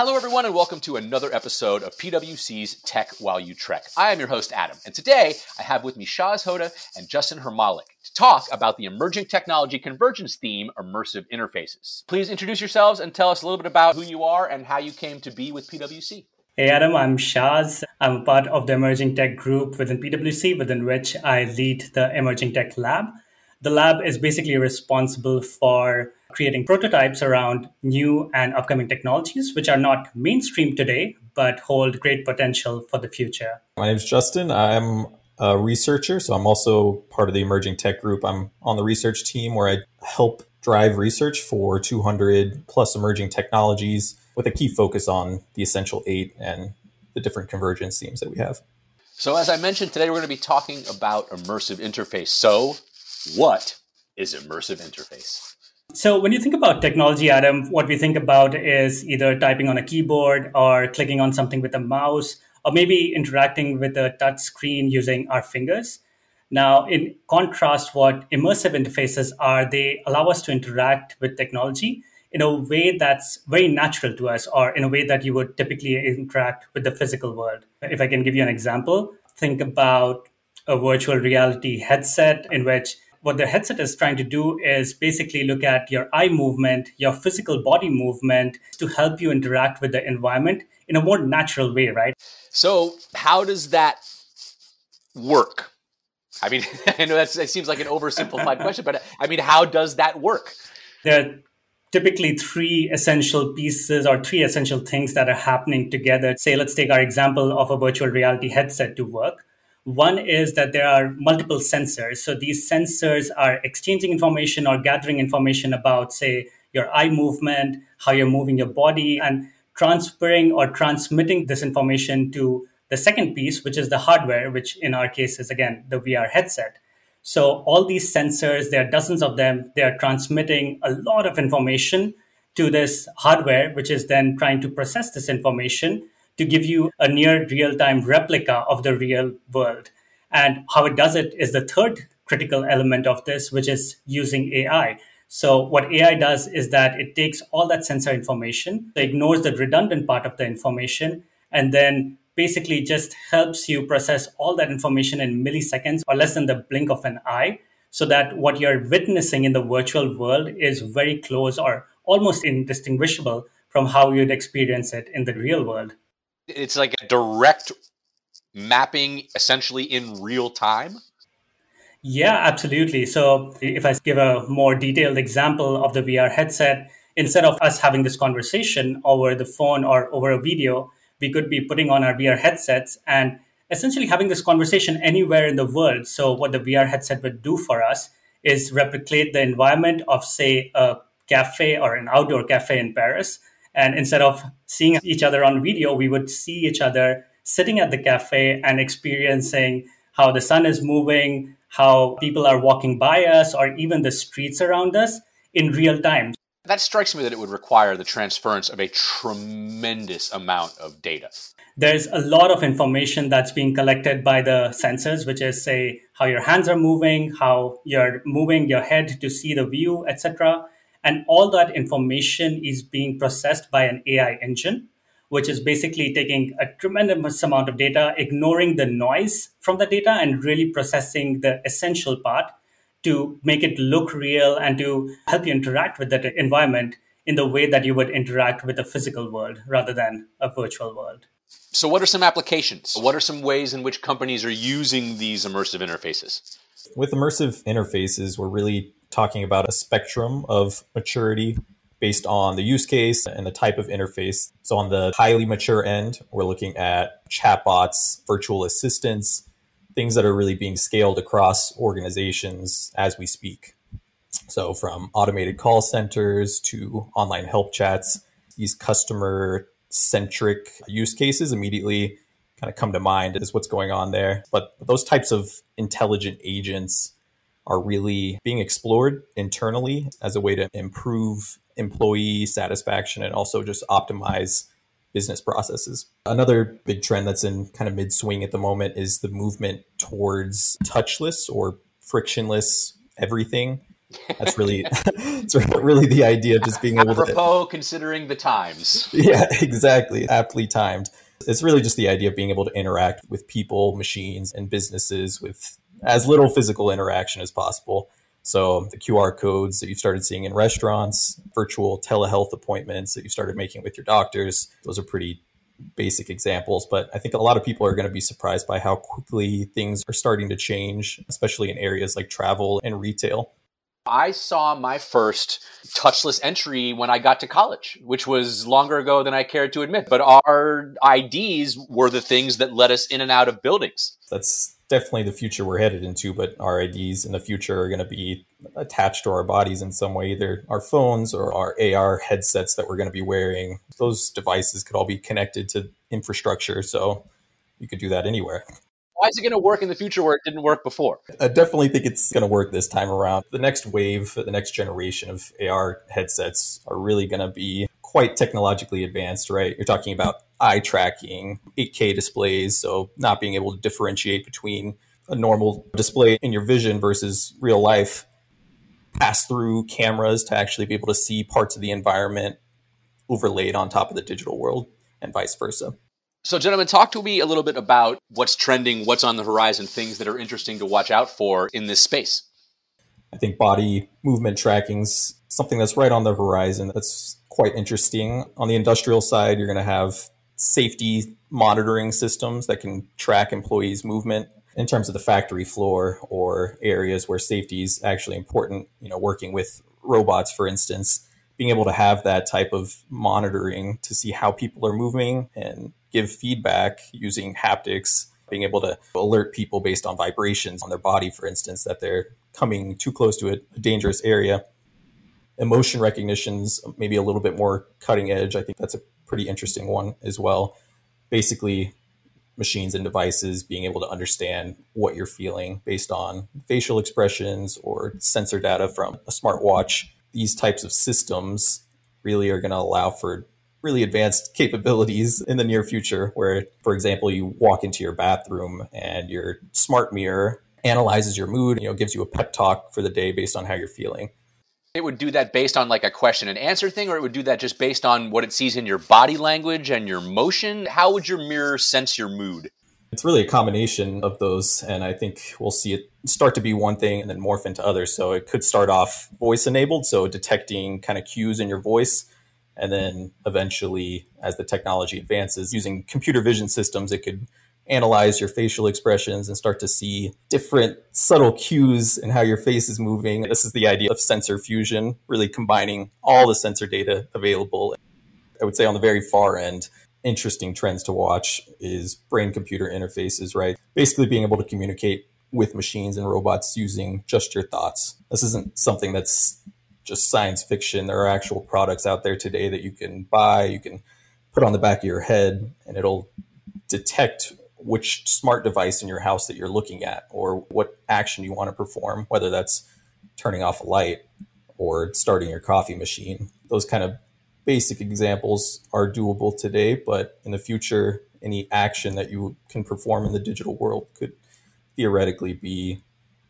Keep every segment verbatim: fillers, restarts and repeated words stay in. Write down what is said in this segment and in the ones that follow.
Hello, everyone, and welcome to another episode of PwC's Tech While You Trek. I am your host, Adam, and today I have with me Shaz Hoda and Justin Hermalik to talk about the emerging technology convergence theme, immersive interfaces. Please introduce yourselves and tell us a little bit about who you are and how you came to be with PwC. Hey, Adam, I'm Shaz. I'm a part of the Emerging Tech group within PwC, within which I lead the Emerging Tech Lab. The lab is basically responsible for creating prototypes around new and upcoming technologies, which are not mainstream today, but hold great potential for the future. My name is Justin. I'm a researcher, so I'm also part of the Emerging Tech Group. I'm on the research team where I help drive research for two hundred plus emerging technologies with a key focus on the essential eight and the different convergence themes that we have. So as I mentioned, today we're going to be talking about immersive interface. So what is immersive interface? So when you think about technology, Adam, what we think about is either typing on a keyboard or clicking on something with a mouse, or maybe interacting with a touch screen using our fingers. Now, in contrast, what immersive interfaces are, they allow us to interact with technology in a way that's very natural to us, or in a way that you would typically interact with the physical world. If I can give you an example, think about a virtual reality headset in which what the headset is trying to do is basically look at your eye movement, your physical body movement to help you interact with the environment in a more natural way, right? So how does that work? I mean, I know that's, that seems like an oversimplified question, but I mean, how does that work? There are typically three essential pieces or three essential things that are happening together. Say, let's take our example of a virtual reality headset to work. One is that there are multiple sensors. So these sensors are exchanging information or gathering information about, say, your eye movement, how you're moving your body, and transferring or transmitting this information to the second piece, which is the hardware, which in our case is, again, the V R headset. So all these sensors, there are dozens of them, they are transmitting a lot of information to this hardware, which is then trying to process this information to give you a near real-time replica of the real world. And how it does it is the third critical element of this, which is using A I. So what A I does is that it takes all that sensor information, ignores the redundant part of the information, and then basically just helps you process all that information in milliseconds or less than the blink of an eye, so that what you're witnessing in the virtual world is very close or almost indistinguishable from how you'd experience it in the real world. It's like a direct mapping, essentially in real time? Yeah, absolutely. So if I give a more detailed example of the V R headset, instead of us having this conversation over the phone or over a video, we could be putting on our V R headsets and essentially having this conversation anywhere in the world. So what the V R headset would do for us is replicate the environment of, say, a cafe or an outdoor cafe in Paris. And instead of seeing each other on video, we would see each other sitting at the cafe and experiencing how the sun is moving, how people are walking by us, or even the streets around us in real time. That strikes me that it would require the transference of a tremendous amount of data. There's a lot of information that's being collected by the sensors, which is, say, how your hands are moving, how you're moving your head to see the view, et cetera. And all that information is being processed by an A I engine, which is basically taking a tremendous amount of data, ignoring the noise from the data, and really processing the essential part to make it look real and to help you interact with that environment in the way that you would interact with a physical world rather than a virtual world. So what are some applications? What are some ways in which companies are using these immersive interfaces? With immersive interfaces, we're really talking about a spectrum of maturity based on the use case and the type of interface. So on the highly mature end, we're looking at chatbots, virtual assistants, things that are really being scaled across organizations as we speak. So from automated call centers to online help chats, these customer-centric use cases immediately kind of come to mind is what's going on there. But those types of intelligent agents are really being explored internally as a way to improve employee satisfaction and also just optimize business processes. Another big trend that's in kind of mid-swing at the moment is the movement towards touchless or frictionless everything. That's really It's really the idea of just being able to... Apropos considering the times. Yeah, exactly. Aptly timed. It's really just the idea of being able to interact with people, machines, and businesses with as little physical interaction as possible. So the Q R codes that you've started seeing in restaurants, virtual telehealth appointments that you started making with your doctors, those are pretty basic examples. But I think a lot of people are going to be surprised by how quickly things are starting to change, especially in areas like travel and retail. I saw my first touchless entry when I got to college, which was longer ago than I cared to admit. But our I Ds were the things that let us in and out of buildings. That's definitely the future we're headed into, but our I Ds in the future are going to be attached to our bodies in some way, either our phones or our A R headsets that we're going to be wearing. Those devices could all be connected to infrastructure, so you could do that anywhere. Why is it going to work in the future where it didn't work before? I definitely think it's going to work this time around. The next wave, the next generation of A R headsets are really going to be quite technologically advanced, right? You're talking about eye tracking, eight K displays, so not being able to differentiate between a normal display in your vision versus real life, pass through cameras to actually be able to see parts of the environment overlaid on top of the digital world and vice versa. So, gentlemen, talk to me a little bit about what's trending, what's on the horizon, things that are interesting to watch out for in this space. I think body movement tracking's something that's right on the horizon. That's quite interesting. On the industrial side, you're going to have safety monitoring systems that can track employees' movement in terms of the factory floor or areas where safety is actually important. You know, working with robots, for instance, being able to have that type of monitoring to see how people are moving and give feedback using haptics, being able to alert people based on vibrations on their body, for instance, that they're coming too close to a, a dangerous area. Emotion recognition's maybe a little bit more cutting edge. I think that's a pretty interesting one as well. Basically, machines and devices being able to understand what you're feeling based on facial expressions or sensor data from a smartwatch. These types of systems really are going to allow for really advanced capabilities in the near future where, for example, you walk into your bathroom and your smart mirror analyzes your mood, you know, gives you a pep talk for the day based on how you're feeling. It would do that based on like a question and answer thing, or it would do that just based on what it sees in your body language and your motion? How would your mirror sense your mood? It's really a combination of those, and I think we'll see it start to be one thing and then morph into others. So it could start off voice-enabled, so detecting kind of cues in your voice, and then eventually, as the technology advances, using computer vision systems, it could analyze your facial expressions and start to see different subtle cues in how your face is moving. This is the idea of sensor fusion, really combining all the sensor data available. I would say on the very far end, interesting trends to watch is brain-computer interfaces, right? Basically being able to communicate with machines and robots using just your thoughts. This isn't something that's just science fiction. There are actual products out there today that you can buy, you can put on the back of your head, and it'll detect which smart device in your house that you're looking at or what action you want to perform, whether that's turning off a light or starting your coffee machine. Those kind of basic examples are doable today, but in the future, any action that you can perform in the digital world could theoretically be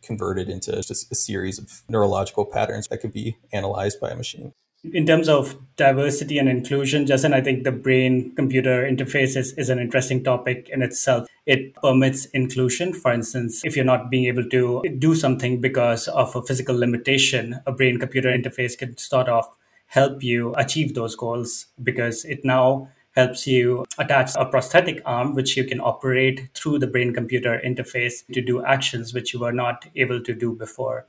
converted into just a series of neurological patterns that could be analyzed by a machine. In terms of diversity and inclusion, Justin, I think the brain-computer interfaces is an interesting topic in itself. It permits inclusion. For instance, if you're not being able to do something because of a physical limitation, a brain-computer interface can start off help you achieve those goals because it now helps you attach a prosthetic arm, which you can operate through the brain-computer interface to do actions which you were not able to do before.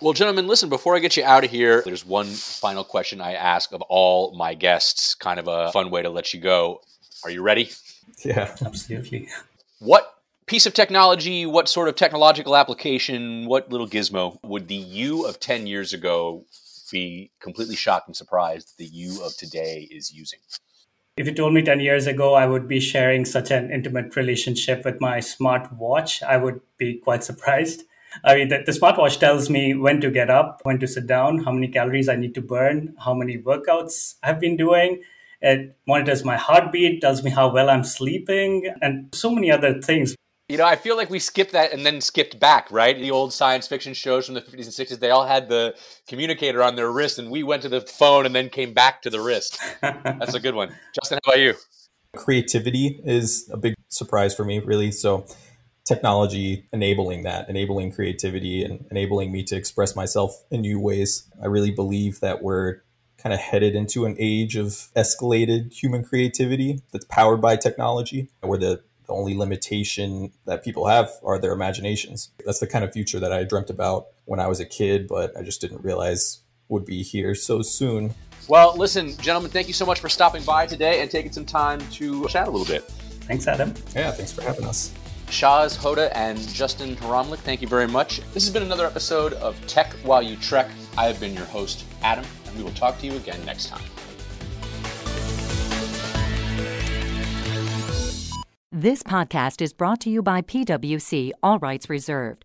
Well, gentlemen, listen, before I get you out of here, there's one final question I ask of all my guests, kind of a fun way to let you go. Are you ready? Yeah, absolutely. What piece of technology, what sort of technological application, what little gizmo would the you of ten years ago be completely shocked and surprised the you of today is using? If you told me ten years ago I would be sharing such an intimate relationship with my smartwatch, I would be quite surprised. I mean, the, the smartwatch tells me when to get up, when to sit down, how many calories I need to burn, how many workouts I've been doing. It monitors my heartbeat, tells me how well I'm sleeping, and so many other things. You know, I feel like we skipped that and then skipped back, right? The old science fiction shows from the fifties and sixties, they all had the communicator on their wrist, and we went to the phone and then came back to the wrist. That's a good one. Justin, how about you? Creativity is a big surprise for me, really. So technology enabling that, enabling creativity and enabling me to express myself in new ways. I really believe that we're kind of headed into an age of escalated human creativity that's powered by technology, where the The only limitation that people have are their imaginations. That's the kind of future that I dreamt about when I was a kid, but I just didn't realize would be here so soon. Well, listen, gentlemen, thank you so much for stopping by today and taking some time to chat a little bit. Thanks, Adam. Yeah, thanks for having us. Shaz Hoda and Justin Hermalik, thank you very much. This has been another episode of Tech While You Trek. I have been your host, Adam, and we will talk to you again next time. This podcast is brought to you by P W C, all rights reserved.